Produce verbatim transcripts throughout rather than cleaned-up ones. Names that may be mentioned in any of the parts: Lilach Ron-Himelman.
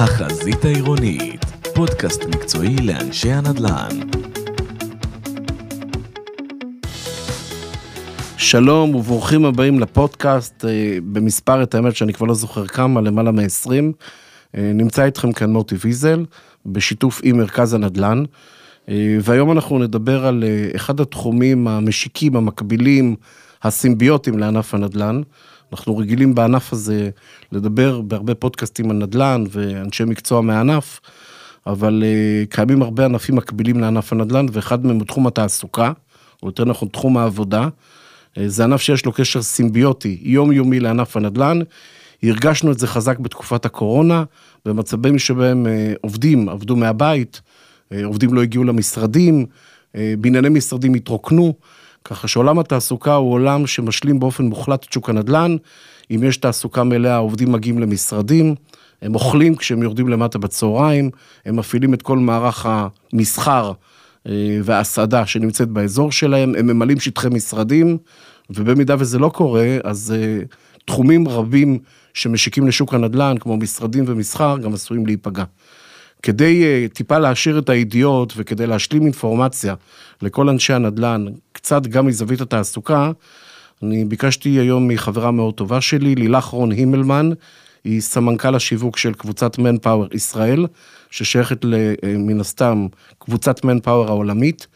החזית העירונית, פודקאסט מקצועי לאנשי הנדל"ן. שלום וברוכים הבאים לפודקאסט, במספר את האמת שאני כבר לא זוכר כמה, למעלה מ-עשרים. נמצא איתכם כאן מוטי ויזל, בשיתוף עם מרכז הנדל"ן, והיום אנחנו נדבר על אחד התחומים המשיקים, המקבילים, הסימביוטיים לענף הנדל"ן. אנחנו רגילים בענף הזה לדבר בהרבה פודקאסטים על נדל"ן ואנשי מקצוע מהענף, אבל קיימים הרבה ענפים מקבילים לענף הנדל"ן, ואחד מהם הוא תחום התעסוקה, או יותר נכון תחום העבודה. זה ענף שיש לו קשר סימביוטי, יומיומי לענף הנדל"ן. הרגשנו את זה חזק בתקופת הקורונה, במצבים שבהם עובדים, עבדו מהבית, עובדים לא הגיעו למשרדים, בענייני משרדים התרוקנו, ככה שעולם התעסוקה הוא עולם שמשלים באופן מוחלט את שוק הנדל"ן. אם יש תעסוקה מלאה, העובדים מגיעים למשרדים, הם אוכלים כשהם יורדים למטה בצהריים, הם מפעילים את כל מערך המסחר וההסעדה שנמצאת באזור שלהם, הם ממלאים שטחי משרדים, ובמידה וזה לא קורה, אז תחומים רבים שמשיקים לשוק הנדל"ן, כמו משרדים ומסחר, גם עשויים להיפגע. כדי טיפה להשאיר את הידיעות וכדי להשלים אינפורמציה לכל אנשי הנדל"ן, קצת גם מזווית התעסוקה, אני ביקשתי היום מחברה מאוד טובה שלי, לילך רון-הימלמן, היא סמנכ"ל השיווק של קבוצת ManpowerGroup ישראל, ששייכת מן הסתם קבוצת ManpowerGroup העולמית.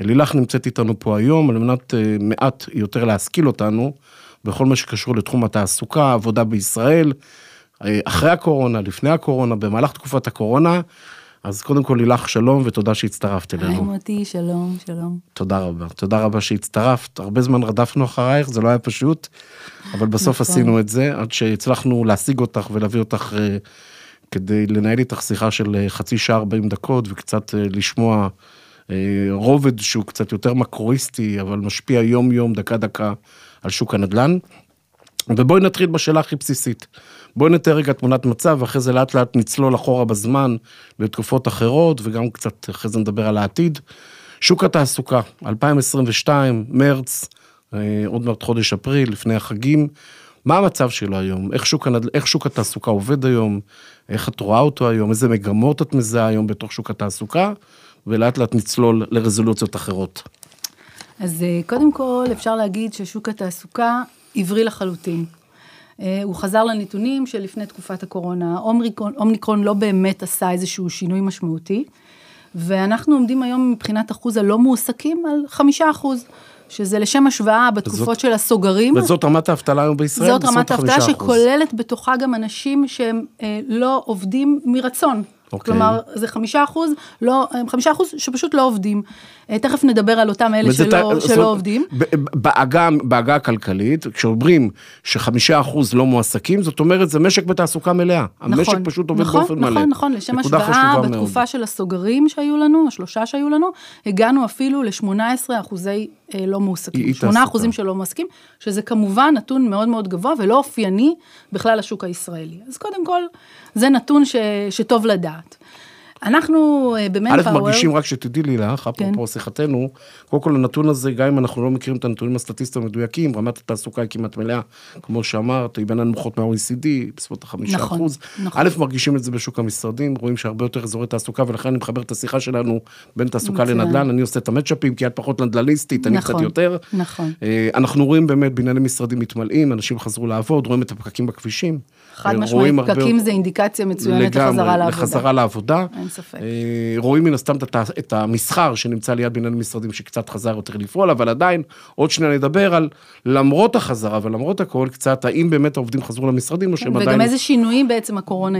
לילך נמצאת איתנו פה היום, על מנת מעט יותר להשכיל אותנו, בכל מה שקשור לתחום התעסוקה, עבודה בישראל, אחרי הקורונה, לפני הקורונה, במהלך תקופת הקורונה. אז קודם כל לילך שלום, ותודה שהצטרפת אלינו. היי מוטי, שלום, שלום. תודה רבה, תודה רבה שהצטרפת, הרבה זמן רדפנו אחרייך, זה לא היה פשוט, אבל בסוף עשינו את זה, עד שהצלחנו להשיג אותך ולהביא אותך, כדי לנהל איתך שיחה של חצי שעה ארבעים דקות, וקצת לשמוע רובד שהוא קצת יותר מקוריסטי, אבל משפיע יום יום, דקה דקה, על שוק הנדל"ן. ובואי נתחיל בשאלה הכי בסיסית. בואי נתאר רגע תמונת מצב, ואחרי זה לאט לאט נצלול אחורה בזמן, לתקופות אחרות, וגם קצת אחרי זה נדבר על העתיד. שוק התעסוקה, אלפיים עשרים ושתיים, מרץ, עוד מעט חודש אפריל, לפני החגים. מה המצב שלו היום? איך שוק, הנדל... איך שוק התעסוקה עובד היום? איך את רואה אותו היום? איזה מגמות את מזהה היום בתוך שוק התעסוקה? ולאט לאט נצלול לרזולוציות אחרות. אז קודם כל אפשר להגיד ששוק התעסוקה עברי לחלוטין. הוא חזר לנתונים שלפני תקופת הקורונה. אומניקרון לא באמת עשה איזשהו שינוי משמעותי, ואנחנו עומדים היום מבחינת אחוז הלא מועסקים על חמישה אחוז, שזה לשם השוואה בתקופות של הסוגרים. וזאת רמת האבטלה היום בישראל? זאת רמת האבטלה שכוללת בתוכה גם אנשים שהם לא עובדים מרצון. כלומר, זה חמישה אחוז, חמישה אחוז שפשוט לא עובדים. תכף נדבר על אותם אלה שלא עובדים. בעגה הכלכלית, כשאומרים שחמישה אחוז לא מועסקים, זאת אומרת, זה משק בתעסוקה מלאה. המשק פשוט עובד באופן מלא. נכון, נכון, לשם השוואה, בתקופה של הסוגרים שהיו לנו, השלושה שהיו לנו, הגענו אפילו ל-שמונה עשרה אחוזי לא מועסקים. שמונה אחוזים שלא מועסקים, שזה כמובן נתון מאוד מאוד גבוה, ולא אופייני בכלל לשוק הישראלי. אז קודם כל, זה נתון שטוב לדעת. אנחנו במנפאוור... א', מרגישים רק שתדעי לי לך, אפרופו שיחתנו, קודם כל הנתון הזה, גם אם אנחנו לא מכירים את הנתונים הסטטיסטיים המדויקים, רמת התעסוקה היא כמעט מלאה, כמו שאמרת, היא בין הנמוכות מה-או אי סי די, בסביבות החמישה אחוז. א', מרגישים את זה בשוק המשרדים, רואים שהרבה יותר אזורי תעסוקה, ולכן אני מחבר את השיחה שלנו בין תעסוקה לנדל"ן, אני עושה את המצ'אפים, כי את פחות נדל"ניסטית, אני קצת יותר. אנחנו רואים באמת בנייני משרדים מתמלאים, אנשים חזרו לעבוד, רואים את הפקקים בכבישים. חד משמעית, פקקים זה אינדיקציה מצוינת לחזרה לעבודה. רואים מן הסתם את המסחר שנמצא ליד בניין משרדים שקצת חזר יותר לפעול, אבל עדיין עוד שנייה נדבר על למרות החזרה ולמרות הכל קצת, האם באמת העובדים חזרו למשרדים או שהם עדיין... וגם איזה שינויים בעצם הקורונה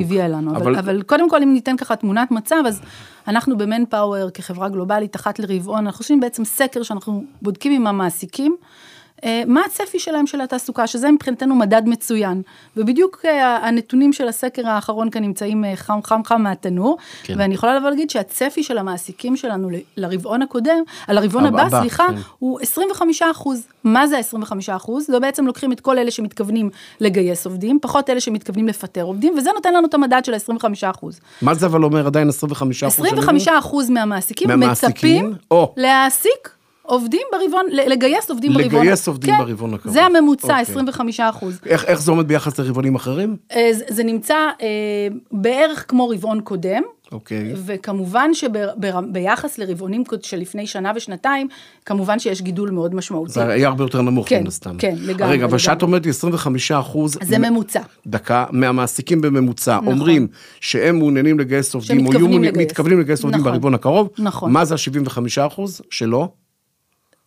הביאה לנו, אבל קודם כל אם ניתן ככה תמונת מצב, אז אנחנו במנפאוור כחברה גלובלית אחת לרבעון, אנחנו עושים בעצם סקר שאנחנו בודקים עם המעסיקים, מה הצפי שלהם של התעסוקה, שזה מבחינתנו מדד מצוין, ובדיוק הנתונים של הסקר האחרון כאן נמצאים חם חם חם מהתנור, כן. ואני יכולה לבוא להגיד שהצפי של המעסיקים שלנו לרבעון הקודם, על הרבעון הבא, הבא, סליחה, כן. הוא עשרים וחמישה אחוז, מה זה עשרים וחמישה אחוז? זה בעצם לוקחים את כל אלה שמתכוונים לגייס עובדים, פחות אלה שמתכוונים לפטר עובדים, וזה נותן לנו את המדד של עשרים וחמישה אחוז. מה זה אבל אומר עדיין עשרים וחמישה אחוז? עשרים וחמישה אחוז מהמעסיקים, מהמעסיקים מצפים או. להעסיק עובדים ברבעון, לגייס עובדים לגייס ברבעון. לגייס עובדים כן, ברבעון הקרוב. זה הממוצע, אוקיי. עשרים וחמישה אחוז. איך, איך זה עומד ביחס לרבעונים אחרים? זה, זה נמצא אה, בערך כמו רבעון קודם, אוקיי. וכמובן שביחס לרבעונים שלפני שנה ושנתיים, כמובן שיש גידול מאוד משמעותי. זה היה הרבה יותר נמוך, כן, מן הסתם. כן, לגמרי. רגע, אבל שאת אומרת לי עשרים וחמישה אחוז... זה ממוצע. דקה, מהמעסיקים בממוצע, נכון. אומרים שהם מעוניינים לגייס עובדים, או יהיו מתכוונים לגייס עובדים נכון. ברבעון הקרוב. נכון. מה זה ה-שבעים וחמישה אחוז שלא?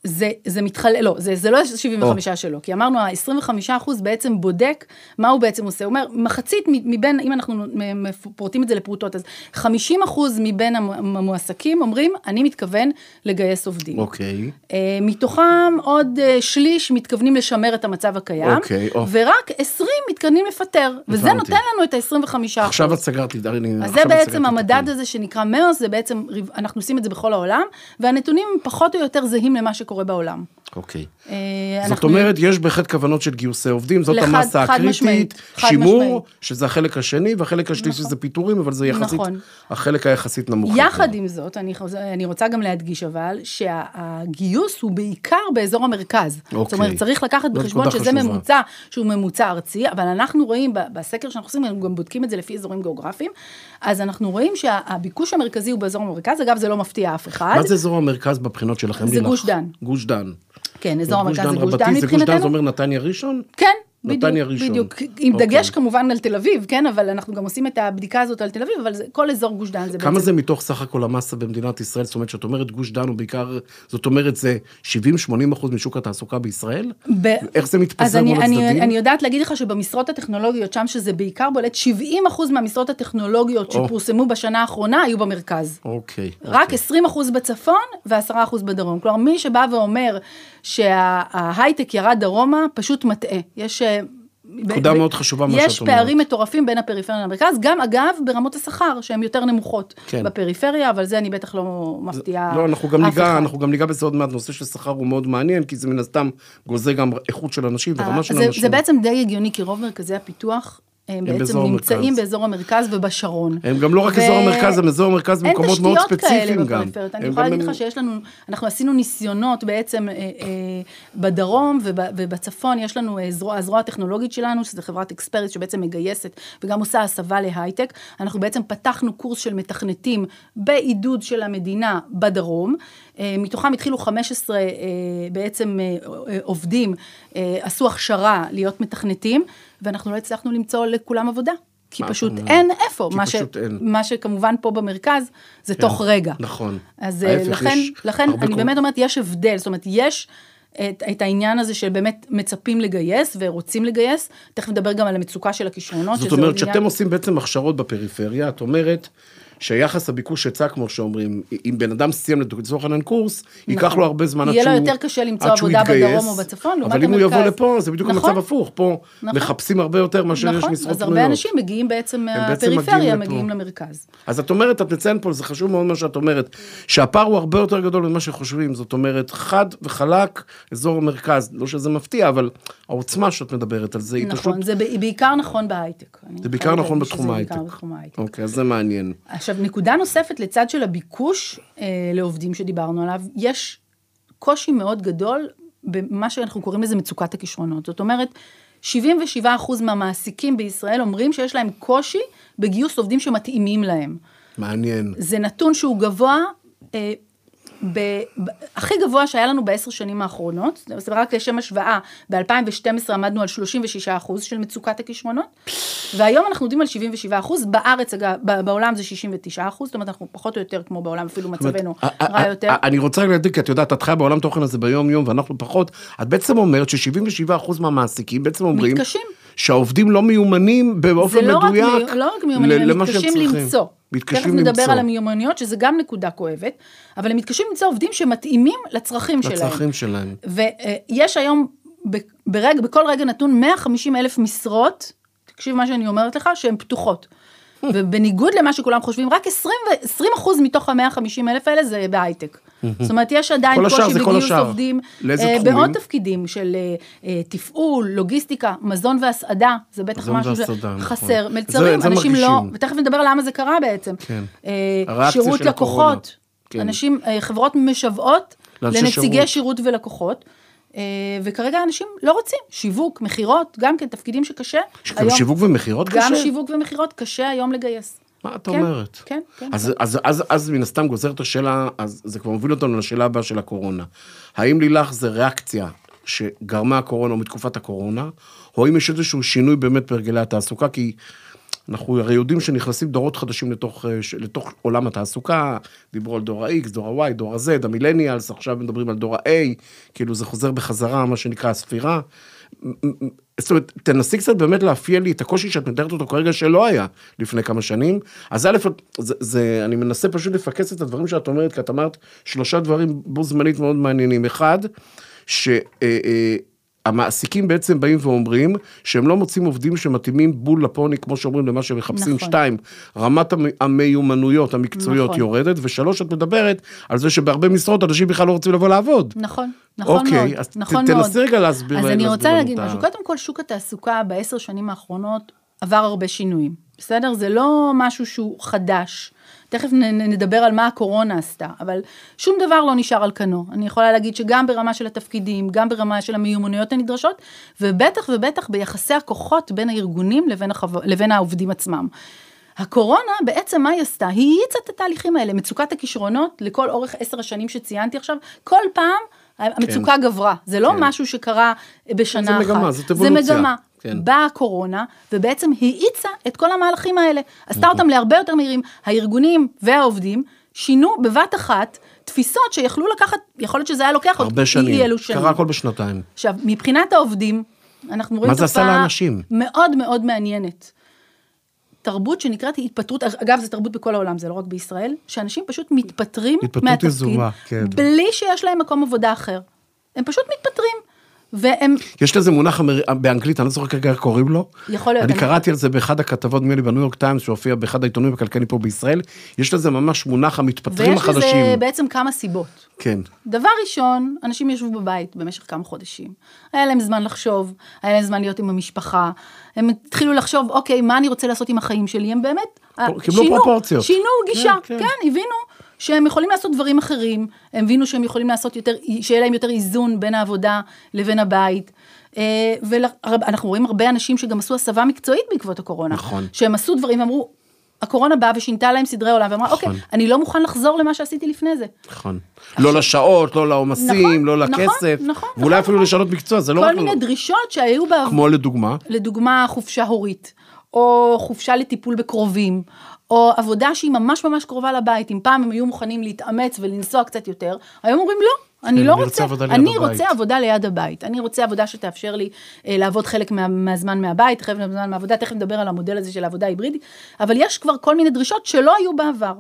זה, זה מתחלה, לא, זה, זה לא שבעים וחמישה oh. שלו, כי אמרנו, ה-עשרים וחמישה אחוז בעצם בודק, מה הוא בעצם עושה? הוא אומר, מחצית מבין, אם אנחנו פורטים את זה לפרוטות, אז חמישים אחוז מבין המועסקים אומרים, אני מתכוון לגייס עובדים. אוקיי. Okay. Uh, מתוכם עוד uh, שליש מתכוונים לשמר את המצב הקיים, okay. oh. ורק עשרים מתכוונים לפטר, וזה הבנתי. נותן לנו את ה-עשרים וחמישה אחוז. עכשיו את סגרת לי, דרעי. אז זה בעצם המדד הזה שנקרא מאוס, זה בעצם, אנחנו עושים את זה בכל העולם, והנתונים פחות או יותר זהים למה ש קורה בעולם. אוקיי. זאת אומרת, יש בהחלט כוונות של גיוסי עובדים, זאת המסה הקריטית, שימור, שזה החלק השני, והחלק השני שזה פיטורים, אבל זה יחסית, החלק היחסית נמוך. יחד עם זאת, אני רוצה גם להדגיש אבל, שהגיוס הוא בעיקר באזור המרכז. זאת אומרת, צריך לקחת בחשבון שזה ממוצע, שהוא ממוצע ארצי, אבל אנחנו רואים, בסקר שאנחנו עושים, אנחנו גם בודקים את זה לפי אזורים גיאוגרפיים, אז אנחנו רואים שהביקוש המרכזי הוא באזור המרכז, אגב, זה לא מפתיע אף אחד. מה זה אזור המרכז בבחינות שלכם? זה גוש דן. גוש דן. כן, אזור המרכז זה גוש דן מבחינתנו. גוש דן זה אומר נתניה ראשון? כן, בדיוק, עם דגש כמובן על תל אביב, כן, אבל אנחנו גם עושים את הבדיקה הזאת על תל אביב, אבל כל אזור גוש דן זה בעצם... כמה זה מתוך סך הכל המסה במדינת ישראל, זאת אומרת שאת אומרת גוש דן הוא בעיקר, זאת אומרת זה שבעים שמונים אחוז משוק התעסוקה בישראל? איך זה מתפזר מול הצדדים? אני יודעת להגיד לך שבמשרות הטכנולוגיות שם, שזה בעיקר בולט, שבעים אחוז מהמשרות הטכנולוגיות שפורסמו בשנה האחרונה היו במרכז. אוקיי. רק עשרים אחוז בצפון ו-עשרה אחוז בדרום. כלומר, מי שבא ואומר שההייטק ירד דרומה, פשוט מטעה. יש נקודה מאוד חשובה מה שאת אומרת. יש פערים מטורפים בין הפריפריה למרכז, גם אגב ברמות השכר, שהן יותר נמוכות בפריפריה, אבל זה אני בטח לא מפתיעה. לא, אנחנו גם ניגע בזה עוד מעט, נושא של שכר הוא מאוד מעניין, כי זה מן הסתם גוזר גם איכות של אנשים ורמה של אנשים. זה בעצם די הגיוני, כי רוב מרכזי הפיתוח... הם בעצם נמצאים באזור המרכז ובשרון. הם גם לא רק אזור המרכז, הם אזור המרכז במקומות מאוד ספציפיים גם. אני יכולה להגיד לך שיש לנו, אנחנו עשינו ניסיונות בעצם בדרום ובצפון, יש לנו הזרוע הטכנולוגית שלנו, שזה חברת אקספריס שבעצם מגייסת וגם עושה הסבה להייטק. אנחנו בעצם פתחנו קורס של מתכנתים בעידוד של המדינה בדרום, מתוכם התחילו חמש עשרה בעצם עובדים, עשו הכשרה להיות מתכנתים, ואנחנו לא הצלחנו למצוא לכולם עבודה. כי פשוט אין איפה. מה שכמובן פה במרכז, זה תוך רגע. נכון. אז לכן, אני באמת אומרת, יש הבדל. זאת אומרת, יש את העניין הזה שבאמת מצפים לגייס ורוצים לגייס. תכף נדבר גם על המצוקה של הכישרונות. זאת אומרת, שאתם עושים בעצם הכשרות בפריפריה, את אומרת... שהיחס הביקוש יצא, כמו שאומרים, אם בן אדם סיים לצורך ענן קורס, ייקח לו הרבה זמן עד שהוא יתגייס. יהיה לו יותר קשה למצוא עבודה בדרום או בצפון, אבל אם הוא יבוא לפה, זה בדיוק המצב הפוך. פה מחפשים הרבה יותר מאשר יש משרות פנויות. אז הרבה אנשים מגיעים בעצם מהפריפריה, מגיעים למרכז. אז את אומרת, את נציין פה, זה חשוב מאוד מה שאת אומרת, שהפער הוא הרבה יותר גדול ממה שחושבים. זאת אומרת, חד וחלק, אזור המרכז. לא שזה מפתיע, אבל העוצמה שאת מדברת על זה היא פשוט... נכון, זה בעיקר נכון בהייטק. זה בעיקר נכון בתחום ההייטק. אוקיי, אז זה מעניין. עכשיו, נקודה נוספת לצד של הביקוש אה, לעובדים שדיברנו עליו, יש קושי מאוד גדול במה שאנחנו קוראים לזה מצוקת הכישרונות. זאת אומרת, שבעים ושבעה אחוז מהמעסיקים בישראל אומרים שיש להם קושי בגיוס עובדים שמתאימים להם. מעניין. זה נתון שהוא גבוה, אה, ב, ב, הכי גבוה שהיה לנו בעשר שנים האחרונות, זה רק לשם השוואה, ב-אלפיים ושתים עשרה עמדנו על שלושים ושישה אחוז של מצוקת הכישרונות, והיום אנחנו עומדים על שבעים ושבעה אחוז, בארץ, בעולם זה שישים ותשעה אחוז, זאת אומרת, אנחנו פחות או יותר כמו בעולם, אפילו מצבנו רע יותר. אני רוצה להגיד, כי את יודעת, את חיה בעולם תוכן הזה ביום-יום, ואנחנו פחות, את בעצם אומרת ש-שבעים ושבעה אחוז מהמעסיקים בעצם אומרים... מתקשים. שהעובדים לא מיומנים באופן מדויק, לא רק מיומנים, הם מתקשים למצוא. תכף נדבר על המיומנויות, שזה גם נקודה כואבת, אבל הם מתקשים למצוא עובדים שמתאימים לצרכים שלהם. לצרכים שלהם. ויש היום, בכל רגע נתון, מאה וחמישים אלף משרות, תקשיב מה שאני אומרת לך, שהן פתוחות. ובניגוד למה שכולם חושבים, רק עשרים אחוז מתוך ה-מאה וחמישים אלף האלה זה בהייטק. זאת אומרת, יש עדיין קושי בגיוס עובדים בעוד תפקידים של תפעול, לוגיסטיקה, מזון והסעדה, זה בטח משהו שחסר, מלצרים, אנשים לא, ותכף נדבר על למה זה קרה בעצם, שירות לקוחות, אנשים, חברות משוואות, לנציגי שירות ולקוחות, וכרגע אנשים לא רוצים, שיווק, מחירות, גם כן תפקידים שקשה. גם שיווק ומחירות קשה? גם שיווק ומחירות קשה היום לגייס. מה את אומרת? כן, כן. אז מן הסתם גוזרת השאלה, זה כבר מוביל אותנו לשאלה הבאה של הקורונה. האם לילך זה ריאקציה שגרמה הקורונה או מתקופת הקורונה, או האם יש איזשהו שינוי באמת בהרגלי התעסוקה, כי אנחנו הרי יודעים שנכנסים דורות חדשים לתוך, לתוך עולם התעסוקה, דיברו על דור ה-X, דור ה-Y, דור ה-Z, המילניאלס, עכשיו מדברים על דור ה-A, כאילו זה חוזר בחזרה, מה שנקרא הספירה. זאת אומרת, תנסי קצת באמת להפיע לי את הקושי שאת מתארת אותו כרגע שלא היה לפני כמה שנים, אז א', זה, זה, אני מנסה פשוט לפקס את הדברים שאת אומרת, כי את אמרת שלושה דברים בו זמנית מאוד מעניינים. אחד, ש... המעסיקים בעצם באים ואומרים שהם לא מוצאים עובדים שמתאימים בול לפוני, כמו שאומרים, למה שמחפשים. נכון. שתיים, רמת המיומנויות, המקצועיות, נכון. יורדת, ושלוש, את מדברת על זה שבהרבה משרות אנשים בכלל לא רוצים לבוא לעבוד. נכון, נכון אוקיי, מאוד. אז נכון ת, מאוד. תנסי רגע להסביר לנו אותה. אז אני רוצה להגיד משהו, קודם כל שוק התעסוקה בעשר שנים האחרונות עבר הרבה שינויים. בסדר? זה לא משהו שהוא חדש. תכף נדבר על מה הקורונה עשתה, אבל שום דבר לא נשאר על כנו. אני יכולה להגיד שגם ברמה של התפקידים, גם ברמה של המיומנויות הנדרשות, ובטח ובטח ביחסי הכוחות בין הארגונים לבין, החו... לבין העובדים עצמם. הקורונה בעצם מה היא עשתה? היא האיצה את התהליכים האלה, מצוקת הכישרונות לכל אורך עשר השנים שציינתי עכשיו, כל פעם המצוקה כן. גברה. זה לא כן. משהו שקרה בשנה אחת. זה מגמה, זאת אבולוציה. זה מגמה. כן. באה הקורונה, ובעצם האיצה את כל המהלכים האלה. עשתה אותם להרבה יותר מהירים. הארגונים והעובדים שינו בבת אחת תפיסות שיכלו לקחת, יכול להיות שזה היה לוקח הרבה שנים. קרה הכל בשנתיים. עכשיו, מבחינת העובדים, אנחנו רואים תופעה מאוד מאוד מעניינת. תרבות שנקראת התפטרות, אגב, זו תרבות בכל העולם, זה לא רק בישראל, שאנשים פשוט מתפטרים מהתפקיד, בלי שיש להם מקום עבודה אחר. הם פשוט מתפטרים. והם... יש לזה מונח באנגלית, אני לא זוכר כרגע קוראים לו. יכול להיות. אני קראתי על זה באחד הכתבות מילי בניו יורק טיימס, שהופיע באחד העיתונים הכלכלי פה בישראל. יש לזה ממש מונח המתפטרים החדשים. ויש לזה בעצם כמה סיבות. כן. דבר ראשון, אנשים ישבו בבית במשך כמה חודשים. היה להם זמן לחשוב, היה להם זמן להיות עם המשפחה. הם התחילו לחשוב, אוקיי, מה אני רוצה לעשות עם החיים שלי? הם באמת... קיבלו פרופורציות. שינו גישה, כן, הבינו. שהם יכולים לעשות דברים אחרים, הם הבינו שהם יכולים לעשות יותר, שיהיה להם יותר איזון בין העבודה לבין הבית, ואנחנו רואים הרבה אנשים שגם עשו הסבה מקצועית בעקבות הקורונה, נכון. שהם עשו דברים ואמרו, הקורונה באה ושינתה להם סדרי עולם, ואמרה, אוקיי, אני לא מוכן לחזור למה שעשיתי לפני זה. נכון. לא לשעות, לא לעומסים, לא לכסף, ואולי אפילו לשנות מקצוע, זה לא רק... כל מיני דרישות שהיו... כמו לדוגמה? לדוגמה, חופשה הורית, או חופשה לטיפול בקרובים, או עבודה שהיא ממש ממש קרובה לבית, אם פעם הם היו מוכנים להתאמץ ולנסוע קצת יותר, היום אומרים לא, אני לא רוצה, אני רוצה עבודה ליד הבית, אני רוצה עבודה שתאפשר לי לעבוד חלק מהזמן מהבית, חלק מהזמן מהעבודה, תכף נדבר על המודל הזה של העבודה היברידית, אבל יש כבר כל מיני דרישות שלא היו בעבר.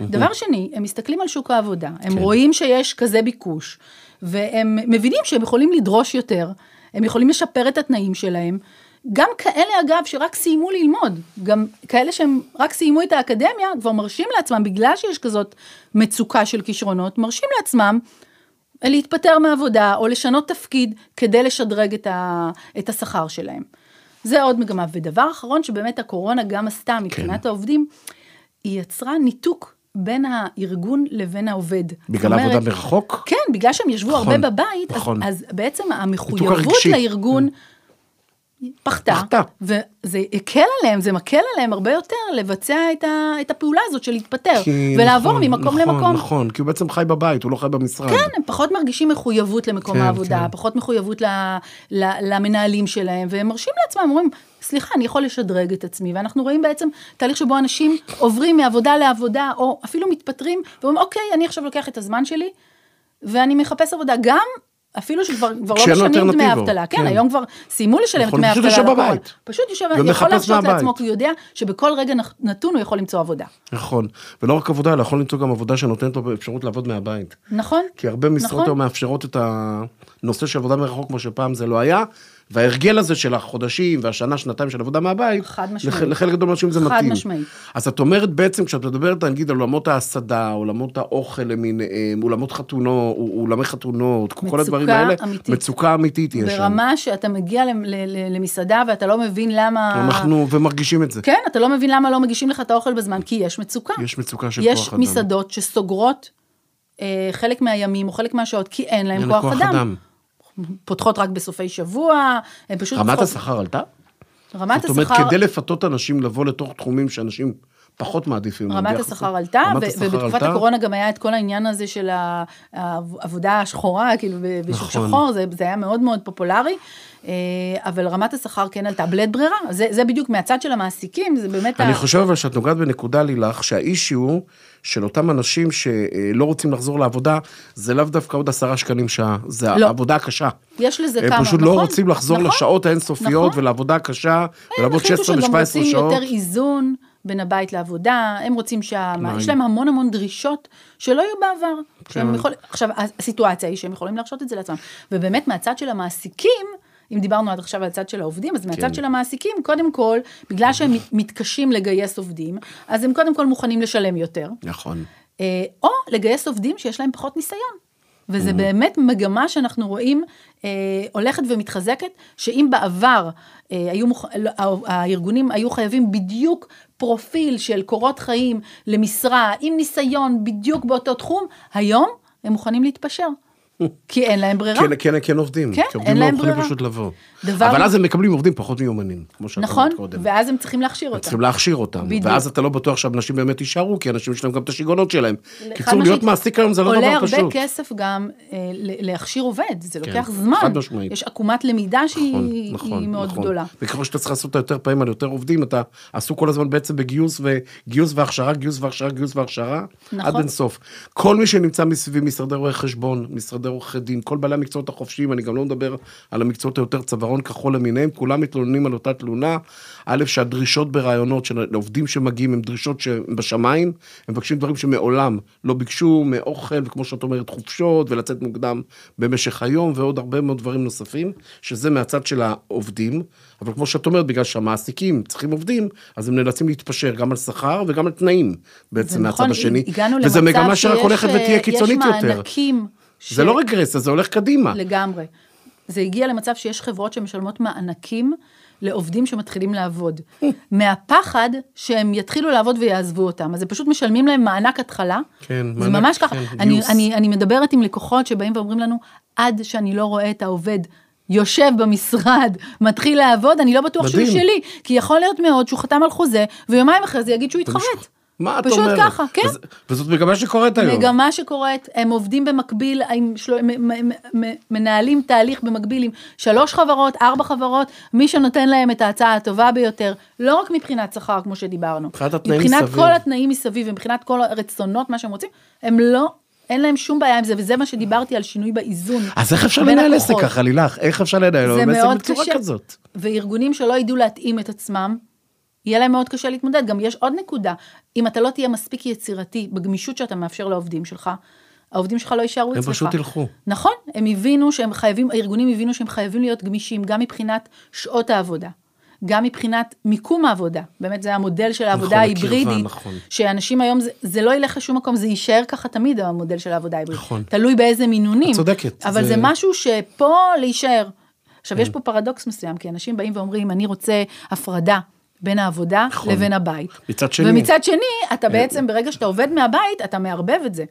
דבר שני, הם מסתכלים על שוק העבודה, הם רואים שיש כזה ביקוש, והם מבינים שהם יכולים לדרוש יותר, הם יכולים לשפר את התנאים שלהם, גם כאלה אגב שרק סיימו ללמוד, גם כאלה שהם רק סיימו את האקדמיה, כבר מרשים לעצמם, בגלל שיש כזאת מצוקה של כישרונות, מרשים לעצמם להתפטר מעבודה, או לשנות תפקיד, כדי לשדרג את, ה, את השכר שלהם. זה עוד מגמה. ודבר אחרון שבאמת הקורונה גם עשתה מבחינת כן. העובדים, היא יצרה ניתוק בין הארגון לבין העובד. בגלל אומרת, עבודה מרחוק? כן, בגלל שהם ישבו נכון, הרבה בבית, נכון. אז, אז בעצם המחויבות לארגון... פחתה, פחתה, וזה הקל עליהם, זה מקל עליהם הרבה יותר לבצע את, ה, את הפעולה הזאת של להתפטר, כי, ולעבור נכון, ממקום נכון, למקום. נכון, כי הוא בעצם חי בבית, הוא לא חי במשרד. כן, הם פחות מרגישים מחויבות למקום כן, העבודה, כן. פחות מחויבות ל, ל, למנהלים שלהם, והם מרשים לעצמם, אומרים, סליחה, אני יכול לשדרג את עצמי, ואנחנו רואים בעצם תהליך שבו אנשים עוברים מעבודה לעבודה, או אפילו מתפטרים, ואומרים, אוקיי, אני עכשיו לוקח את הזמן שלי, ואני מחפש עבודה גם, אפילו שכבר לא משנים את דמי האבטלה, כן, היום כבר סיימו לשלם את דמי האבטלה, פשוט יושב בבית, פשוט יושב, יכול להרשות לעצמו, כי הוא יודע שבכל רגע נתון הוא יכול למצוא עבודה. נכון, ולא רק עבודה, אלא יכול למצוא גם עבודה שנותנת לו אפשרות לעבוד מהבית. נכון. כי הרבה משרות היום מאפשרות את הנושא של עבודה מרחוק, כמו שפעם זה לא היה, וההרגל הזה של החודשים והשנה, שנתיים של עבודה מהבית, לחלק גדול מהאנשים זה מתאים. אז את אומרת בעצם, כשאת מדברת, נגיד, על עולמות ההסעדה, עולמות האוכל למיניהם, עולמות חתונות, עולמי חתונות, כל הדברים האלה, מצוקה אמיתית יש שם. ברמה שאתה מגיע למסעדה, ואתה לא מבין למה... אנחנו ומרגישים את זה. כן, אתה לא מבין למה לא מגישים לך את האוכל בזמן, כי יש מצוקה. יש מצוקה של כוח אדם. יש מסעדות שסוגרות חלק מהימים או חלק מהשעות, כי אין להם כוח אדם. פותחות רק בסופי שבוע, הם פשוט... רמת השכר עלתה? רמת השכר... זאת אומרת, כדי לפתות אנשים לבוא לתוך תחומים שאנשים פחות מעדיפים. רמת השכר עלתה, ובתקופת הקורונה גם היה את כל העניין הזה של העבודה השחורה, כאילו בשוק שחור, זה היה מאוד מאוד פופולרי, אבל רמת השכר כן עלתה, בלית ברירה, זה בדיוק מהצד של המעסיקים, זה באמת... אני חושב שאת נוגעת בנקודה, לילך, שהאישי הוא של אותם אנשים שלא רוצים לחזור לעבודה, זה לאו דווקא עוד עשרה שקלים שעה, זה העבודה הקשה. יש לזה כמה, נכון? הם פשוט לא רוצים לחזור לשעות האינסופיות ולעבודה הקשה, ולעבוד שש עשרה שבע עשרה שעות. בין הבית לעבודה, הם רוצים שהמה, יש להם המון המון דרישות שלא יהיו בעבר. כן. יכול... עכשיו, הסיטואציה היא שהם יכולים להרשות את זה לעצמם. ובאמת מהצד של המעסיקים, אם דיברנו עד עכשיו על הצד של העובדים, אז מהצד כן. של המעסיקים, קודם כל, בגלל שהם מתקשים לגייס עובדים, אז הם קודם כל מוכנים לשלם יותר. נכון. או לגייס עובדים שיש להם פחות ניסיון. וזה באמת מגמה שאנחנו רואים אה, הולכת ומתחזקת, שאם בעבר אה, היו מוכ... הארגונים היו חייבים בדיוק פרופיל של קורות חיים למשרה, עם ניסיון בדיוק באותו תחום, היום הם מוכנים להתפשר. כי אין להם ברירה. כן, כן, כן עובדים. כן, אין להם ברירה. יכולים פשוט לבוא. אבל אז הם מקבלים עובדים פחות מיומנים, כמו שאתה אומרת קודם. נכון, ואז הם צריכים להכשיר אותם. צריכים להכשיר אותם. ואז אתה לא בטוח שאנשים באמת יישארו, כי אנשים יש להם גם את השגעונות שלהם. קיצור, להיות מעסיק היום זה לא דבר פשוט. עולה הרבה כסף גם להכשיר עובד, זה לוקח זמן. יש עקומת למידה שהיא מאוד גדולה. וככל שאתה צריך לעשות יותר פעמים על יותר עובדים, אתה עסוק כל הזמן בעצם בגיוס וגיוס והכשרה, גיוס והכשרה, גיוס והכשרה, עד אין סוף. כל מי שנמצא מסביב, משרדי רואי חשבון, משרדי עורכי דין, כל בעלי המקצועות החופשיים, אני גם לא מדבר על המקצועות היותר צווארון כחול למיניהם, כולם מתלוננים על אותה תלונה, א', שהדרישות ברעיונות של העובדים שמגיעים, הם דרישות שבשמיים, הם מבקשים דברים שמעולם לא ביקשו, מאוכל, וכמו שאת אומרת, חופשות, ולצאת מוקדם במשך היום, ועוד הרבה מאוד דברים נוספים, שזה מהצד של העובדים, אבל כמו שאת אומרת, בגלל שהמעסיקים צריכים עובדים, אז הם נאלצים להתפשר גם על שכר וגם על תנאים, בעצם מהצד השני, וזה מגמה שרק הולכת ותהיה קיצונית יותר. זה לא רגרסיה, זה הולך קדימה. לגמרי. זה הגיע למצב שיש חברות שמשלמות מענקים לעובדים שמתחילים לעבוד. מהפחד שהם יתחילו לעבוד ויעזבו אותם. אז זה פשוט משלמים להם מענק התחלה. כן, מענק. זה ממש ככה. אני, אני, אני מדברת עם לקוחות שבאים ואומרים לנו, עד שאני לא רואה את העובד יושב במשרד, מתחיל לעבוד, אני לא בטוח שהוא שלי. כי יכול להיות מאוד שהוא חתם על חוזה, ויומיים אחרי זה יגיד שהוא התחרט. פשוט ככה, כן? וזאת מגמה שקורית היום. מגמה שקורית, הם עובדים במקביל, הם מנהלים תהליך במקביל עם שלוש חברות, ארבע חברות, מי שנותן להם את ההצעה הטובה ביותר, לא רק מבחינת שכר, כמו שדיברנו. מבחינת כל התנאים מסביב, ומבחינת כל הרצונות, מה שהם רוצים, הם לא... אין להם שום בעיה עם זה, וזה מה שדיברתי על שינוי באיזון. אז איך אפשר לנהל עסק ככה, לילך? איך אפשר לנהל עסק בצורה כזאת? וארגונים שלא ידעו להתאים את עצמם, יהיה להם מאוד קשה להתמודד. גם יש עוד נקודה, אם אתה לא תהיה מספיק יצירתי בגמישות שאתה מאפשר לעובדים שלך, העובדים שלך לא יישארו אצלך. הם פשוט הלכו. נכון, הם הבינו שהם חייבים, הארגונים הבינו שהם חייבים להיות גמישים, גם מבחינת שעות העבודה, גם מבחינת מיקום העבודה. באמת זה המודל של העבודה ההיברידית, שאנשים היום, זה לא ילך לשום מקום, זה יישאר ככה תמיד המודל של העבודה ההיברידית. תלוי באיזה מינונים. את צודקת. אבל זה משהו שפה להישאר. עכשיו, יש פה פרדוקס מסוים, כי אנשים באים ואומרים, אני רוצה הפרדה בין העבודה לבין הבית. מצד שני. ומצד שני, אתה בעצם, ברגע שאתה עובד מהבית, אתה מערבב את זה.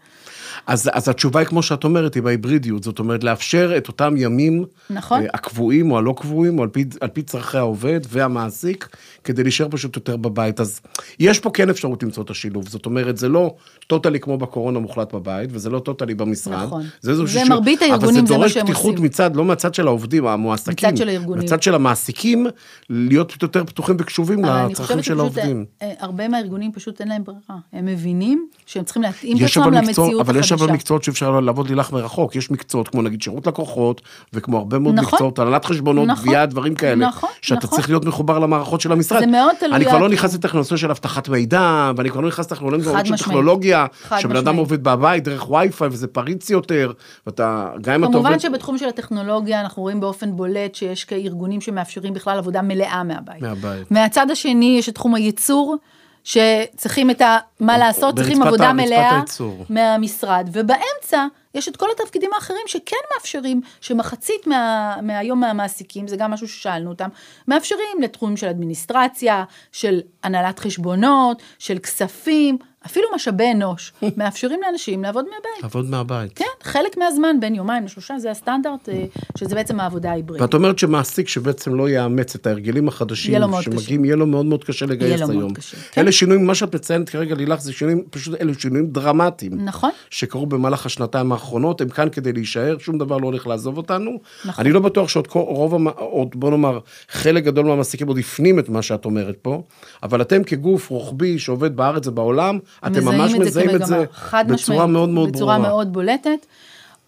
אז, אז התשובה היא כמו שאת אומרת, היא בהיברידיות, זאת אומרת, לאפשר את אותם ימים, נכון. הקבועים או הלא קבועים, או על פי, על פי צרכי העובד והמעסיק, כדי להישאר פשוט יותר בבית. אז יש פה כן אפשרות למצוא את השילוב, זאת אומרת, זה לא טוטלי כמו בקורונה מוחלט בבית, וזה לא טוטלי במשרד. נכון. זה, זה, זה ש... מרבית הארגונים, זה מה שהם עושים. אבל זה דורש פתיחות מצד, לא מצד של העובדים, המועסקים, מצד של הארגונים. מצד של המעסיקים, להיות יותר פתוחים וקשובים לצרכים של העובדים. הרבה מהארגונים פשוט אין להם ברירה. הם מבינים שהם צריכים להתאים עצמם למציאות החדשה. יש אבל מקצועות שאפשר לעבוד לילך מרחוק, יש מקצועות כמו נגיד שירות לקוחות, וכמו הרבה מאוד נכון, מקצועות, תלת חשבונות, גבייה, נכון, דברים כאלה, נכון, שאתה נכון. צריך להיות מחובר למערכות של המשרד. זה מאוד תלוי. אני כבר לא נכנס לטכנולוגיה של הבטחת מידע, ואני כבר לא נכנס לטכנולוגיה של טכנולוגיה, שבן אדם עובד בבית, דרך ווי-פיי, וזה פריץ יותר, ואתה, גם אם אתה עובד... כמובן שבתחום של הטכנולוגיה, אנחנו רואים באופן בולט, שיש כארגונים שמאפשרים בכלל עבודה מלאה מהבית. מהבית. מהצד השני, יש את תחום הייצור, שצריכים את ה... מה לעשות, צריכים עבודה מלאה מהמשרד, ובאמצע יש את כל התפקידים האחרים שכן מאפשרים, שמחצית מה, מהיום מהמעסיקים, זה גם משהו ששאלנו אותם, מאפשרים לתחומים של אדמיניסטרציה, של הנהלת חשבונות, של כספים, אפילו משאבי אנוש, מאפשרים לאנשים לעבוד מהבית. לעבוד מהבית. כן, חלק מהזמן, בין יומיים לשלושה, זה הסטנדרט, שזה בעצם העבודה ההיברידית. ואת אומרת שמעסיק שבעצם לא יאמץ את ההרגלים החדשים, שמגיעים, יהיה לו מאוד מאוד קשה לגייס היום. אלה שינויים, מה שאת מציינת כרגע, לילך, זה שינויים, פשוט אלה שינויים דרמטיים. נכון. שקרו במהלך השנתיים האחרונות, הם כאן כדי להישאר, שום דבר לא הולך לעזוב אותנו. אני לא בטוח שעוד רוב, עוד בוא נאמר, חלק גדול מהמעסיקים עוד יפנים את מה שאת אומרת פה, אבל אתם כגוף רוחבי שעובד בארץ ובעולם, אתם ממש מזהים את זה בצורה מאוד מאוד ברורה. בצורה מאוד בולטת.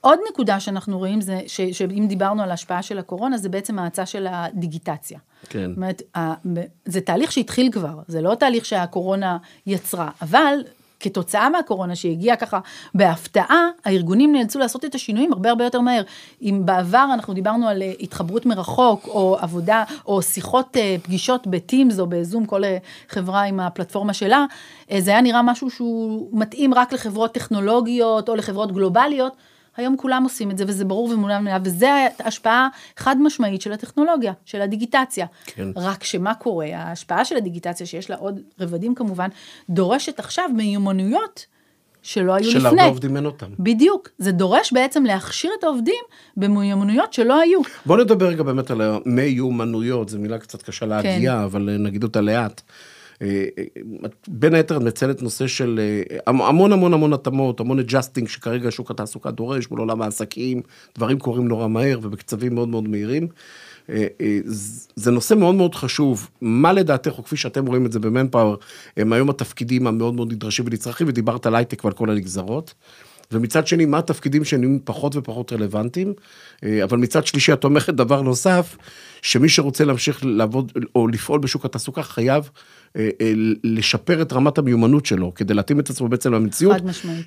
עוד נקודה שאנחנו רואים זה, שאם דיברנו על ההשפעה של הקורונה, זה בעצם ההצעה של הדיגיטציה. כן. זאת אומרת, זה תהליך שהתחיל כבר, זה לא תהליך שהקורונה יצרה, אבל כתוצאה מהקורונה שהגיעה ככה בהפתעה, הארגונים נאלצו לעשות את השינויים הרבה הרבה יותר מהר. אם בעבר אנחנו דיברנו על התחברות מרחוק, או עבודה, או שיחות פגישות בטימס או בזום, כל חברה עם הפלטפורמה שלה, זה היה נראה משהו שהוא מתאים רק לחברות טכנולוגיות, או לחברות גלובליות, היום כולם עושים את זה, וזה ברור ומובן מאליו, וזה ההשפעה חד משמעית של הטכנולוגיה, של הדיגיטציה. כן. רק שמה קורה, ההשפעה של הדיגיטציה, שיש לה עוד רבדים כמובן, דורשת עכשיו מיומנויות שלא היו לפני. שלא עובדים אין אותם. בדיוק. זה דורש בעצם להכשיר את העובדים במיומנויות שלא היו. בוא נדבר רגע באמת על המיומנויות, זו מילה קצת קשה להגיע, כן. אבל נגיד אותה לאט. בין היתר את מצלת נושא של המון המון המון התאמות, המון אג'סטינג שכרגע שוק התעסוקה דורש, מול עולם העסקים, דברים קורים נורא מהר ובקצבים מאוד מאוד מהירים. זה נושא מאוד מאוד חשוב. מה לדעתך, או כפי שאתם רואים את זה במנפאוור, הם היום התפקידים המאוד מאוד נדרשים ונצרכים, ודיברת על הייטק ועל כל הנגזרות. ומצד שני, מה התפקידים שנהיים פחות ופחות רלוונטיים, אבל מצד שלישי, את אומרת דבר נוסף, שמי שרוצה להמשיך לעבוד או לפעול בשוק התעסוקה, חייב לשפר את רמת המיומנות שלו, כדי להתאים את עצמו בעצם למציאות,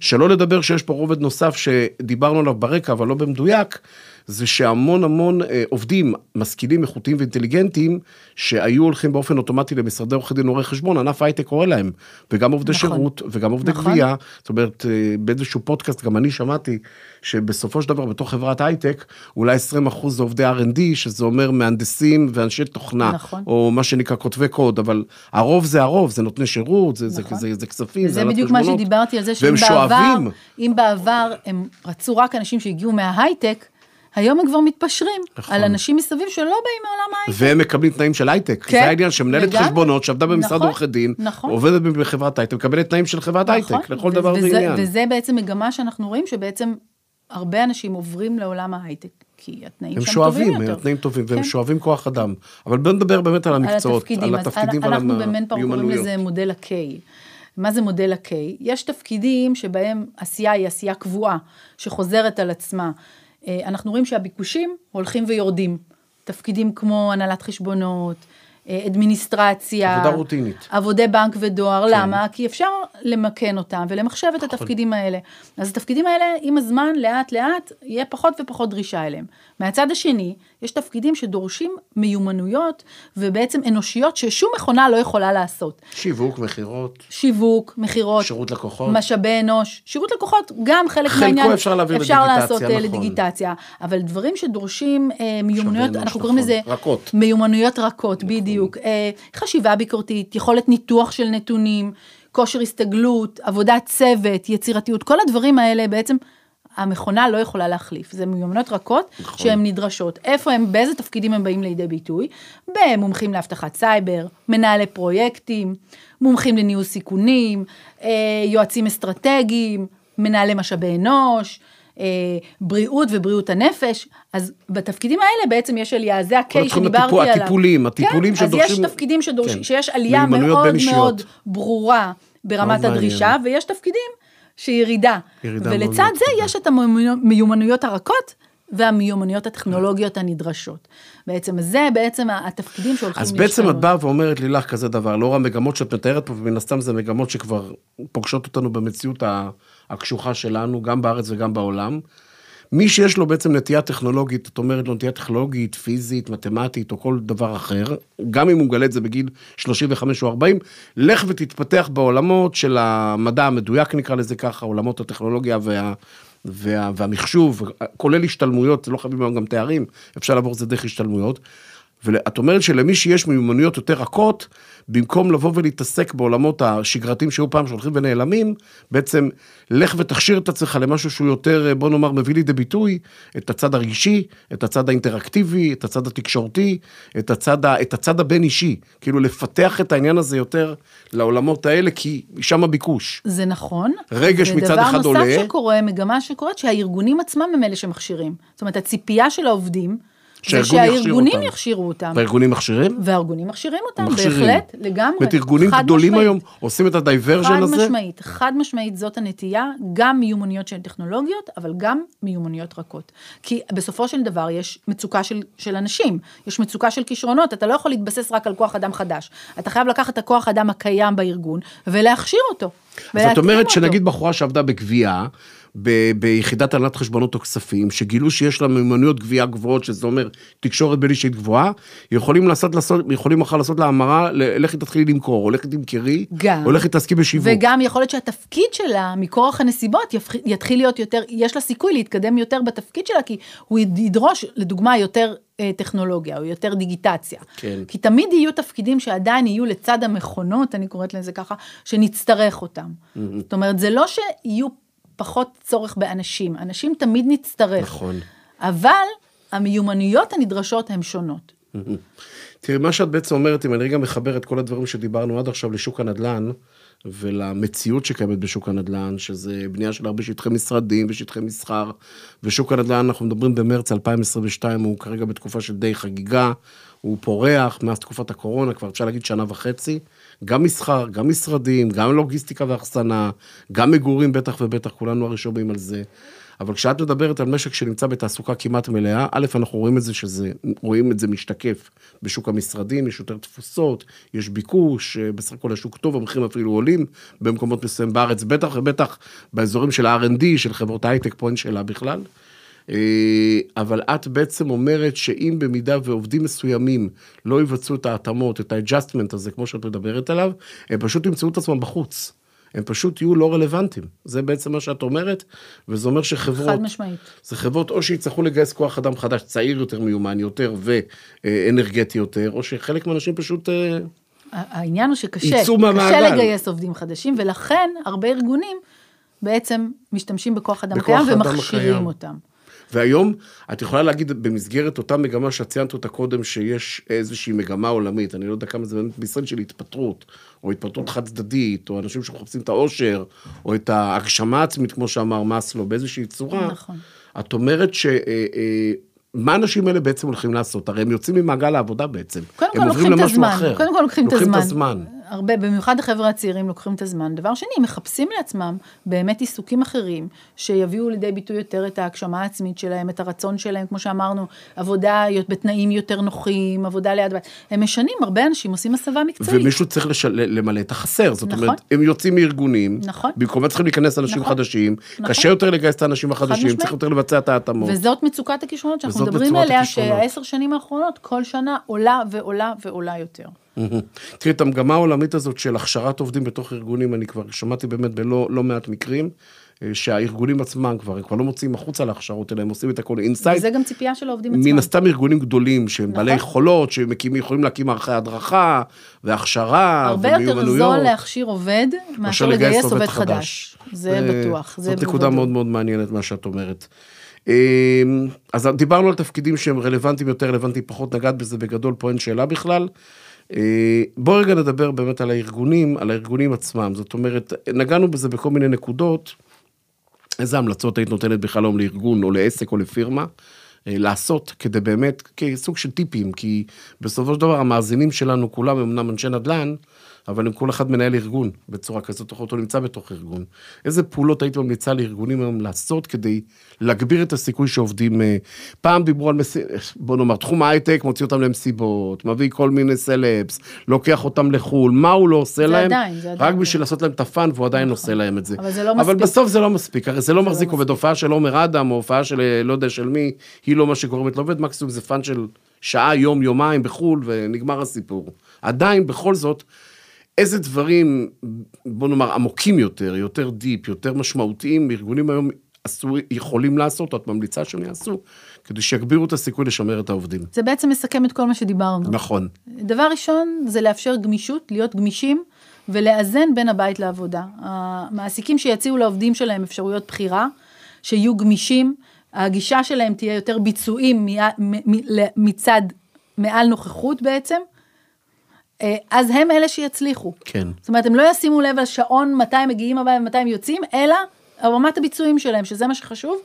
שלא לדבר שיש פה רובד נוסף שדיברנו עליו ברקע, אבל לא במדויק, זה שהמון המון עובדים, משכילים, איכותיים ואינטליגנטיים, שהיו הולכים באופן אוטומטי למשרדי עורכי דין עורך חשבון, ענף הייטק קורא להם, וגם עובדי נכון. שירות, וגם עובדי נכון. גבייה, זאת אומרת, באיזשהו פודקאסט, גם אני שמעתי, שבסופו של דבר, בתוך חברת הייטק, אולי עשרים אחוז זה עובדי אר אנד די, שזה אומר מהנדסים ואנשי תוכנה, נכון. או מה שנקרא כותבי קוד, אבל הרוב זה הרוב, זה נותני שירות, זה, נכון. זה, זה, זה כספים, זה עלת חשבונות, והם שואבים. אם בעבר הם רצו רק אנשים שהגיעו מההייטק, היום הם כבר מתפשרים על אנשים מסביב שלא באים מעולם הייטק. והם מקבלים תנאים של הייטק. זה העניין שמנהלת חשבונות, שעבדה במשרד עורכי דין, עובדת בחברת הייטק, מקבלת תנאים של חברת הייטק, לכל דבר ועניין. וזה בעצם מגמה שאנחנו רואים, שבעצם הרבה אנשים עוברים לעולם ההייטק, כי התנאים שם טובים יותר. הם שואבים, התנאים טובים, והם שואבים כוח אדם. אבל בוא נדבר באמת על המקצועות, על התפקידים ועל המיומנויות. אנחנו במנפאוור קוראים לזה מודל ה-K. מה זה מודל ה-K? יש תפקידים שבהם עשייה היא עשייה קבועה, שחוזרת על עצמה. אנחנו רואים שהביקושים הולכים ויורדים. תפקידים כמו הנהלת חשבונות, אדמיניסטרציה, עבודה רוטינית. עבודי בנק ודואר. למה? כי אפשר למקן אותם ולמחשב את התפקידים האלה. אז התפקידים האלה, עם הזמן, לאט לאט, יהיה פחות ופחות דרישה אליהם. מהצד השני, יש תפקידים שדורשים מיומנויות, ובעצם אנושיות ששום מכונה לא יכולה לעשות. שיווק, מחירות. שיווק, מחירות. שירות לקוחות. משאבי אנוש. שירות לקוחות, גם חלק מהעניין. חלקו אפשר להעביר לדיגיטציה, נכון. אפשר לעשות לדיגיטציה. אבל דברים שדורשים מיומנויות, אנחנו קוראים לזה מיומנויות רכות, בדיוק. חשיבה ביקורתית, יכולת ניתוח של נתונים, כושר הסתגלות, עבודת צוות, יצירתיות, כל הדברים האלה בעצם המכונה לא יכולה להחליף. זה מיומנויות רכות שהן נדרשות. איפה הם, באיזה תפקידים הם באים לידי ביטוי? במומחים להבטחת סייבר, מנהלי פרויקטים, מומחים לניהול סיכונים, יועצים אסטרטגיים, מנהלי משאבי אנוש, בריאות ובריאות הנפש. אז בתפקידים האלה בעצם יש עלייה, זה הקי שדיברתי עליו. הטיפולים, הטיפולים שדורשים. אז יש תפקידים שיש עלייה מאוד מאוד ברורה ברמת הדרישה, ויש תפקידים שירידה, ולצד זה יש את המיומנויות הרכות, והמיומנויות הטכנולוגיות הנדרשות. בעצם זה בעצם התפקידים שהולכים להשתנות. אז בעצם את באה ואומרת לילך כזה דבר, לא רק מגמות שאת מתארת פה, ומן הסתם זה מגמות שכבר פוגשות אותנו במציאות הקשוחה שלנו, גם בארץ וגם בעולם. מי שיש לו בעצם נטייה טכנולוגית, את אומרת לו נטייה טכנולוגית, פיזית, מתמטית, או כל דבר אחר, גם אם הוא מגלה את זה בגיל שלושים וחמש או ארבעים, לך ותתפתח בעולמות של המדע המדויק, נקרא לזה ככה, עולמות הטכנולוגיה וה... וה... והמחשוב, כולל השתלמויות, לא חייבים גם תארים, אפשר לעבור את זה דרך השתלמויות, ואת אומרת שלמי שיש מיומנויות יותר רכות, במקום לבוא ולהתעסק בעולמות השגרתיים שהיו פעם שהולכים ונעלמים, בעצם לך ותכשיר את עצמך למשהו שהוא יותר, בוא נאמר, מביא לידי ביטוי, את הצד הרגישי, את הצד האינטראקטיבי, את הצד התקשורתי, את הצד, את הצד הבין אישי, כאילו לפתח את העניין הזה יותר לעולמות האלה, כי שם הביקוש. זה נכון. רגש מצד אחד עולה. זה דבר נוסף שקורה, מגמה שקורית, שהארגונים עצמם הם אלה שמכשירים. זאת אומרת, הציפייה של העובדים, ושהארגונים יכשירו אותם. והארגונים מכשירים? והארגונים מכשירים אותם, בהחלט, לגמרי. וארגונים גדולים היום עושים את הדייברז'ן הזה? חד משמעית, חד משמעית זאת הנטייה, גם מיומנויות של טכנולוגיות, אבל גם מיומנויות רכות. כי בסופו של דבר יש מצוקה של, של אנשים, יש מצוקה של כישרונות, אתה לא יכול להתבסס רק על כוח אדם חדש. אתה חייב לקחת את הכוח אדם הקיים בארגון, ולהכשיר אותו. אז את אומרת שנגיד בחורה שעבדה בגבייה, ב- ביחידת הנהלת חשבונות או כספים, שגילו שיש לה מיומנויות גבייה גבוהות, שזה אומר תקשורת בין אישית גבוהה, יכולים לעשות, לעשות, יכולים אחר לעשות להמרה, לכי תתחילי למכור, או לכי תמכרי, או לכי תעסקי בשיווק. וגם יכול להיות שהתפקיד שלה, מכורח הנסיבות, יתחיל להיות יותר, יש לה סיכוי להתקדם יותר בתפקיד שלה, כי הוא ידרוש, לדוגמה, יותר טכנולוגיה, או יותר דיגיטציה. כן. כי תמיד יהיו תפקידים שעדיין יהיו לצד המכונות, אני קוראת לזה ככה, שנצטרך אותם. Mm-hmm. זאת אומרת, זה לא שיהיו פחות צורך באנשים. אנשים תמיד נצטרך. נכון. אבל המיומנויות הנדרשות הן שונות. תראי, מה שאת בעצם אומרת, אם אני רגע מחבר את כל הדברים שדיברנו עד עכשיו לשוק הנדל"ן, ולמציאות שקיימת בשוק הנדל"ן, שזה בנייה של הרבה שטחי משרדים ושטחי מסחר, ושוק הנדל"ן, אנחנו מדברים במרץ אלפיים עשרים ושתיים, הוא כרגע בתקופה של די חגיגה, הוא פורח מאז תקופת הקורונה, כבר אפשר להגיד שנה וחצי, גם מסחר, גם משרדים, גם לוגיסטיקה והחסנה, גם מגורים בטח ובטח, כולנו הרשומים על זה. אבל כשאת מדברת על משק שנמצא בתעסוקה כמעט מלאה, א', אנחנו רואים את זה שזה, רואים את זה משתקף בשוק המשרדים, יש יותר תפוסות, יש ביקוש, בסך הכל השוק טוב, המחירים אפילו עולים, במקומות מסוים בארץ, בטח ובטח באזורים של ה-אר אנד די, של חברות הייטק, פה אין שאלה בכלל. אבל את בעצם אומרת שאם במידה ועובדים מסוימים לא יבצעו את ההתאמות, את האדג'סטמנט הזה, כמו שאת מדברת עליו, הם פשוט ימצאו את עצמם בחוץ. הם פשוט יהיו לא רלוונטיים. זה בעצם מה שאת אומרת, וזה אומר שחברות... חד משמעית. זה חברות או שיצטרכו לגייס כוח אדם חדש, צעיר יותר, מיומן יותר ואנרגטי יותר, או שחלק מהאנשים פשוט... העניין הוא שקשה, קשה לגייס עובדים חדשים, ולכן הרבה ארגונים בעצם משתמשים בכוח אדם קיים ומכשירים אותם. והיום את יכולה להגיד במסגרת אותה מגמה שציינת אותה קודם, שיש איזושהי מגמה עולמית, אני לא יודע כמה זה באמת בישראל של התפטרות, או התפטרות חד צדדית, או אנשים שמחפשים את העושר, או את ההגשמה עצמית, כמו שאמר מסלו, באיזושהי צורה. נכון. את אומרת ש... מה אנשים האלה בעצם הולכים לעשות? הרי הם יוצאים ממעגל העבודה בעצם. קודם כל לוקחים את הזמן. קודם כל לוקחים את הזמן. הזמן. הרבה, במיוחד החבר'ה הצעירים לוקחים את הזמן. דבר שני, הם מחפשים לעצמם באמת עיסוקים אחרים, שיביאו לידי ביטוי יותר את ההגשמה העצמית שלהם, את הרצון שלהם, כמו שאמרנו, עבודה בתנאים יותר נוחים, עבודה ליד בית. הם משנים, הרבה אנשים עושים הסבה מקצועית. ומישהו צריך לשל... למלא את החסר. זאת נכון. אומרת, הם יוצאים מארגונים, נכון. במקום צריכים להיכנס אנשים נכון. חדשים, נכון. קשה יותר לגייס את האנשים החדשים, צריך יותר לבצע את ההתאמות. וזאת מצוקת הכישרונות שאנחנו מדברים עליה, שעשר שנים האחרונות, כל שנה עולה ועולה ועולה יותר. תראי, את המגמה העולמית הזאת של הכשרת עובדים בתוך ארגונים, אני כבר שמעתי באמת בלא לא מעט מקרים, שהארגונים עצמם כבר, כבר לא מוצאים החוצה להכשרות, אלא הם עושים את הכל אינסייט. וזה גם ציפייה של העובדים עצמם. מן הסתם ארגונים גדולים, שהם בעלי יכולות, שהם יכולים להקים ערכי הדרכה, והכשרה, ומיומנויות. הרבה יותר זול להכשיר עובד, מאשר לגייס עובד חדש. זה בטוח. זאת נקודה מאוד מאוד מעניינת מה שאת אומרת. אז דיברנו על תפקידים שהם רלוונטיים יותר, רלוונטיים פחות, נגעת בזה בגדול, פה אין שאלה בכלל. בואו רגע נדבר באמת על הארגונים, על הארגונים עצמם. זאת אומרת, נגענו בזה בכל מיני נקודות, איזה המלצות היית נותנת בחלום לארגון או לעסק או לפירמה, לעשות כדי באמת, כסוג של טיפים, כי בסופו של דבר המאזינים שלנו כולם הם אמנם אנשי נדל"ן, אבל אם כל אחד מנהל ארגון בצורה כזאת, אותו נמצא בתוך ארגון. איזה פעולות היית ממליצה לארגונים היום לעשות, כדי להגביר את הסיכוי שעובדים, פעם דיברו על, מס... בוא נאמר, תחום ההייטק, מוציא אותם למסיבות, מביא כל מיני סלפס, לוקח אותם לחול, מה הוא לא עושה להם? עדיין, רק עדיין. בשביל לעשות להם תפן, והוא עדיין נכון. עושה להם את זה. אבל, זה לא אבל בסוף זה לא מספיק, הרי זה, זה לא מחזיק עובד, הופעה של עומר אדם, או הופעה של לא יודע של מי, היא לא מה שגורמת לעובד, מקסימום זה פן של שעה, יום, יומיים, בחול, ונגמר הסיפור. עדיין, בכל זאת, איזה דברים, בוא נאמר, עמוקים יותר, יותר דיפ, יותר משמעותיים, ארגונים היום עשו, יכולים לעשות, או את ממליצה שהם יעשו, כדי שיגבירו את הסיכוי לשמר את העובדים. זה בעצם מסכם את כל מה שדיברנו. נכון. דבר ראשון, זה לאפשר גמישות, להיות גמישים, ולאזן בין הבית לעבודה. המעסיקים שיציעו לעובדים שלהם אפשרויות בחירה, שיהיו גמישים, הגישה שלהם תהיה יותר ביצועים מצד מעל נוכחות בעצם, אז הם אלה שיצליחו. כן. זאת אומרת, הם לא ישימו לב על שעון מתי מגיעים הבא ומתי יוצאים, אלא הרמת הביצועים שלהם, שזה מה שחשוב,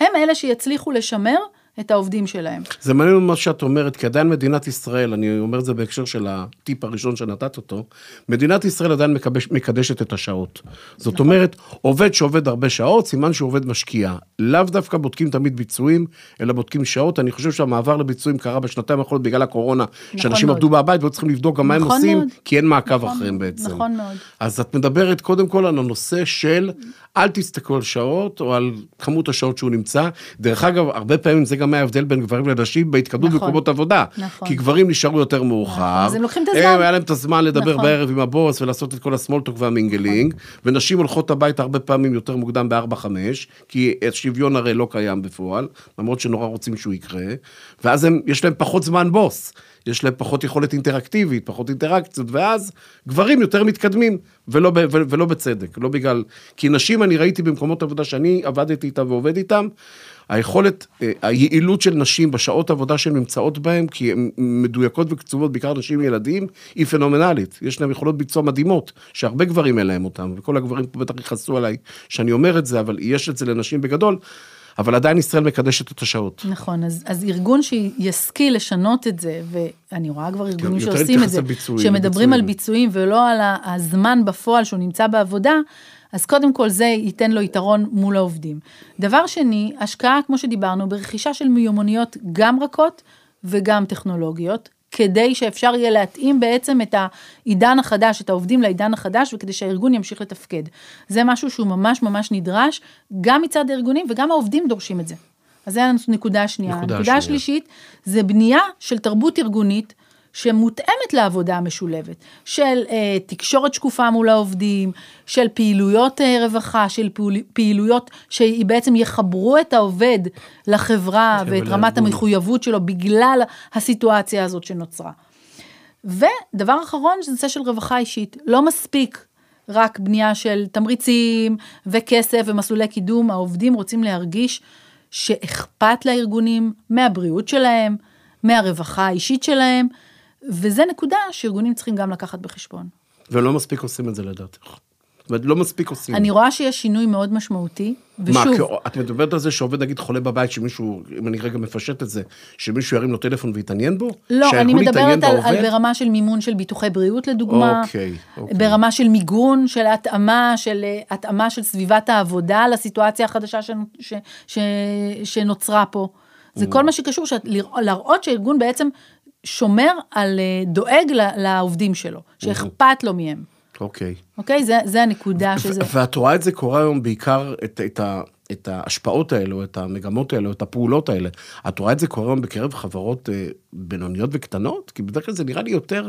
הם אלה שיצליחו לשמר את העובדים שלהם. זה מעניין מה שאת אומרת, כי עדיין מדינת ישראל, אני אומר את זה בהקשר של הטיפ הראשון שנתת אותו, מדינת ישראל עדיין מקדש, מקדשת את השעות. זאת נכון. אומרת, עובד שעובד הרבה שעות, סימן שעובד משקיע. לאו דווקא בודקים תמיד ביצועים, אלא בודקים שעות. אני חושב שהמעבר לביצועים קרה בשנתיים האחרונות בגלל הקורונה, נכון שאנשים עבדו בבית, ולא צריכים לבדוק גם מה נכון הם עושים, מאוד. כי אין מעקב נכון, אחריהם בעצם. נכון מאוד. אז את מדברת קודם כל על הנושא של, אל תסתכלו על שעות, או על כמות השעות שהוא נמצא. דרך אגב, הרבה פעמים זה גם מההבדל בין גברים לנשים בהתקדמות במקומות עבודה. כי גברים נשארו יותר מאוחר. אז הם לוקחים את הזמן. היה להם את הזמן לדבר בערב עם הבוס ולעשות את כל הסמולטוק והמינגלינג, ונשים הולכות הביתה הרבה פעמים יותר מוקדם ב-ארבע חמש, כי השוויון הרי לא קיים בפועל, למרות שנורא רוצים שהוא יקרה, ואז יש להם פחות זמן בוס, יש להם פחות יכולת אינטראקטיבית, פחות אינטראקציות, ואז גברים יותר מתקדמים, ולא, ב, ולא בצדק, לא בגלל, כי נשים אני ראיתי במקומות עבודה שאני עבדתי איתם ועובד איתם, היכולת, היעילות של נשים בשעות עבודה שהן נמצאות בהן, כי הן מדויקות וקצובות, בעיקר נשים וילדים, היא פנומנלית. יש להן יכולות ביצוע מדהימות, שהרבה גברים אין להם אותם, וכל הגברים פה בטח יחסו עליי שאני אומר את זה, אבל יש את זה לנשים בגדול, אבל עדיין ישראל מקדשת את השעות. נכון, אז, אז ארגון שיסקיל לשנות את זה, ואני רואה כבר ארגונים שעושים את זה, ביצועים, שמדברים ביצועים. על ביצועים ולא על הזמן בפועל שהוא נמצא בעבודה, אז קודם כל זה ייתן לו יתרון מול העובדים. דבר שני, השקעה, כמו שדיברנו, ברכישה של מיומנויות גם רכות וגם טכנולוגיות, כדי שאפשר יהיה להתאים בעצם את העידן החדש, את העובדים לעידן החדש, וכדי שהארגון ימשיך לתפקד. זה משהו שהוא ממש ממש נדרש, גם מצד הארגונים וגם העובדים דורשים את זה. אז זה הנקודה השנייה. הנקודה השלישית זה בנייה של תרבות ארגונית, שמותאמת לעבודה המשולבת, של אה, תקשורת שקופה מול העובדים, של פעילויות אה, רווחה, של פעול, פעילויות שבעצם יחברו את העובד לחברה ואת רמת להגון. המחויבות שלו בגלל הסיטואציה הזאת שנוצרה. ודבר אחרון זה נושא של רווחה אישית, לא מספיק רק בנייה של תמריצים וכסף ומסלולי קידום, העובדים רוצים להרגיש שאכפת לארגונים מהבריאות שלהם, מהרווחה האישית שלהם, וזה נקודה שארגונים צריכים גם לקחת בחשבון. ולא מספיק עושים את זה לדעתך. לא מספיק עושים. אני רואה שיש שינוי מאוד משמעותי, ושוב... מה, את מדברת על זה שעובד, נגיד, חולה בבית, שמישהו, אם אני רגע מפשט את זה, שמישהו ירים לו טלפון ויתעניין בו? לא, אני מדברת על, על ברמה של מימון של ביטוחי בריאות, לדוגמה, אוקיי, אוקיי. ברמה של מיגון, של התאמה, של התאמה של סביבת העבודה לסיטואציה החדשה ש, ש, ש, שנוצרה פה. זה כל מה שקשור, להראות שהארגון בעצם שומר על, דואג לעובדים שלו, שאכפת לו מהם. אוקיי. אוקיי? זה, זה הנקודה שזה... ואת רואה את זה קורה היום בעיקר את, את ה... את ההשפעות האלו, את המגמות האלו, את הפעולות האלה. את רואה את זה קורה בקרב חברות בינוניות וקטנות? כי בדרך כלל זה נראה לי יותר,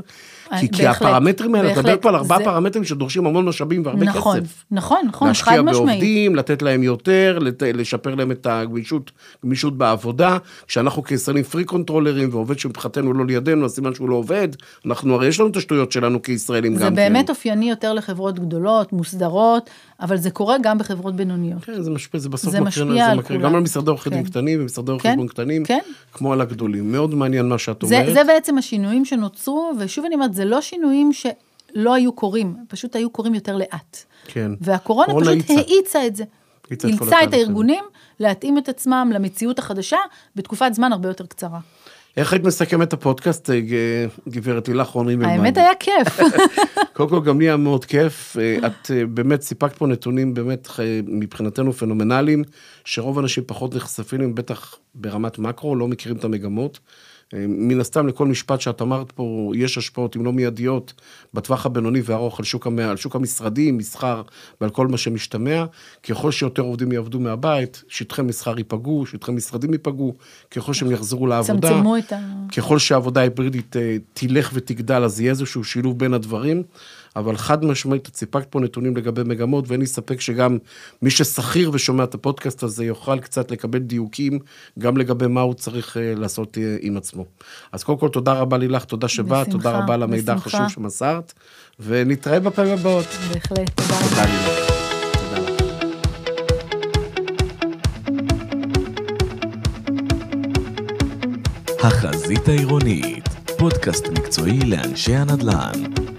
כי, כי הפרמטרים האלה, אתה מדבר פה על ארבעה זה... פרמטרים שדורשים המון משאבים והרבה נכון, כסף. נכון, נכון, להשקיע חד משמעית. בעובדים, לתת להם יותר, לת... לשפר להם את הגמישות, גמישות בעבודה, כשאנחנו כישראלים פרי קונטרולרים, ועובד שמתחתנו לא לידינו, הסימן שהוא לא עובד, אנחנו הרי יש לנו את השטויות שלנו כישראלים גם. זה באמת אופייני יותר לחברות גדולות, מוסדרות, אבל זה קורה גם בחברות בינוניות. כן, זה משפיע, זה בסוף מקרה, גם על משרדי עורכי דין קטנים, ומשרדי עורכי דין קטנים, כמו על הגדולים. מאוד מעניין מה שאת אומרת. זה בעצם השינויים שנוצרו, ושוב אני אומרת, זה לא שינויים שלא היו קורים, פשוט היו קורים יותר לאט. כן. והקורונה פשוט העיצה את זה. העיצה את הארגונים, להתאים את עצמם למציאות החדשה, בתקופת זמן הרבה יותר קצרה. איך היית מסכם את הפודקאסט, גברת לילך רון-הימלמן? האמת היה כיף. קודם כל, גם לי היה מאוד כיף. את באמת סיפקת פה נתונים באמת מבחינתנו פנומנליים, שרוב האנשים פחות נחשפים, הם בטח ברמת מקרו, לא מכירים את המגמות. מן הסתם לכל משפט שאת אמרת פה, יש השפעות, אם לא מיידיות, בטווח הבינוני והארוך, על שוק, המאה, על שוק המשרדים, מסחר, ועל כל מה שמשתמע, ככל שיותר עובדים יעבדו מהבית, שטחי מסחר ייפגעו, שטחי משרדים ייפגעו, ככל שהם יחזרו לעבודה, צמצמו את ה... ככל שהעבודה ההיברידית תלך ותגדל, אז יהיה איזשהו שילוב בין הדברים, אבל חד משמעית, את סיפקת פה נתונים לגבי מגמות, ואין לי ספק שגם מי ששכיר ושומע את הפודקאסט הזה, יוכל קצת לקבל דיוקים, גם לגבי מה הוא צריך לעשות עם עצמו. אז קודם כל, תודה רבה לילך, תודה שבא, תודה רבה על המידע החשוב שמסרת, ונתראה בפעמים הבאות. בהחלט, תודה רבה. החזית העירונית, פודקאסט מקצועי לאנשי הנדל"ן.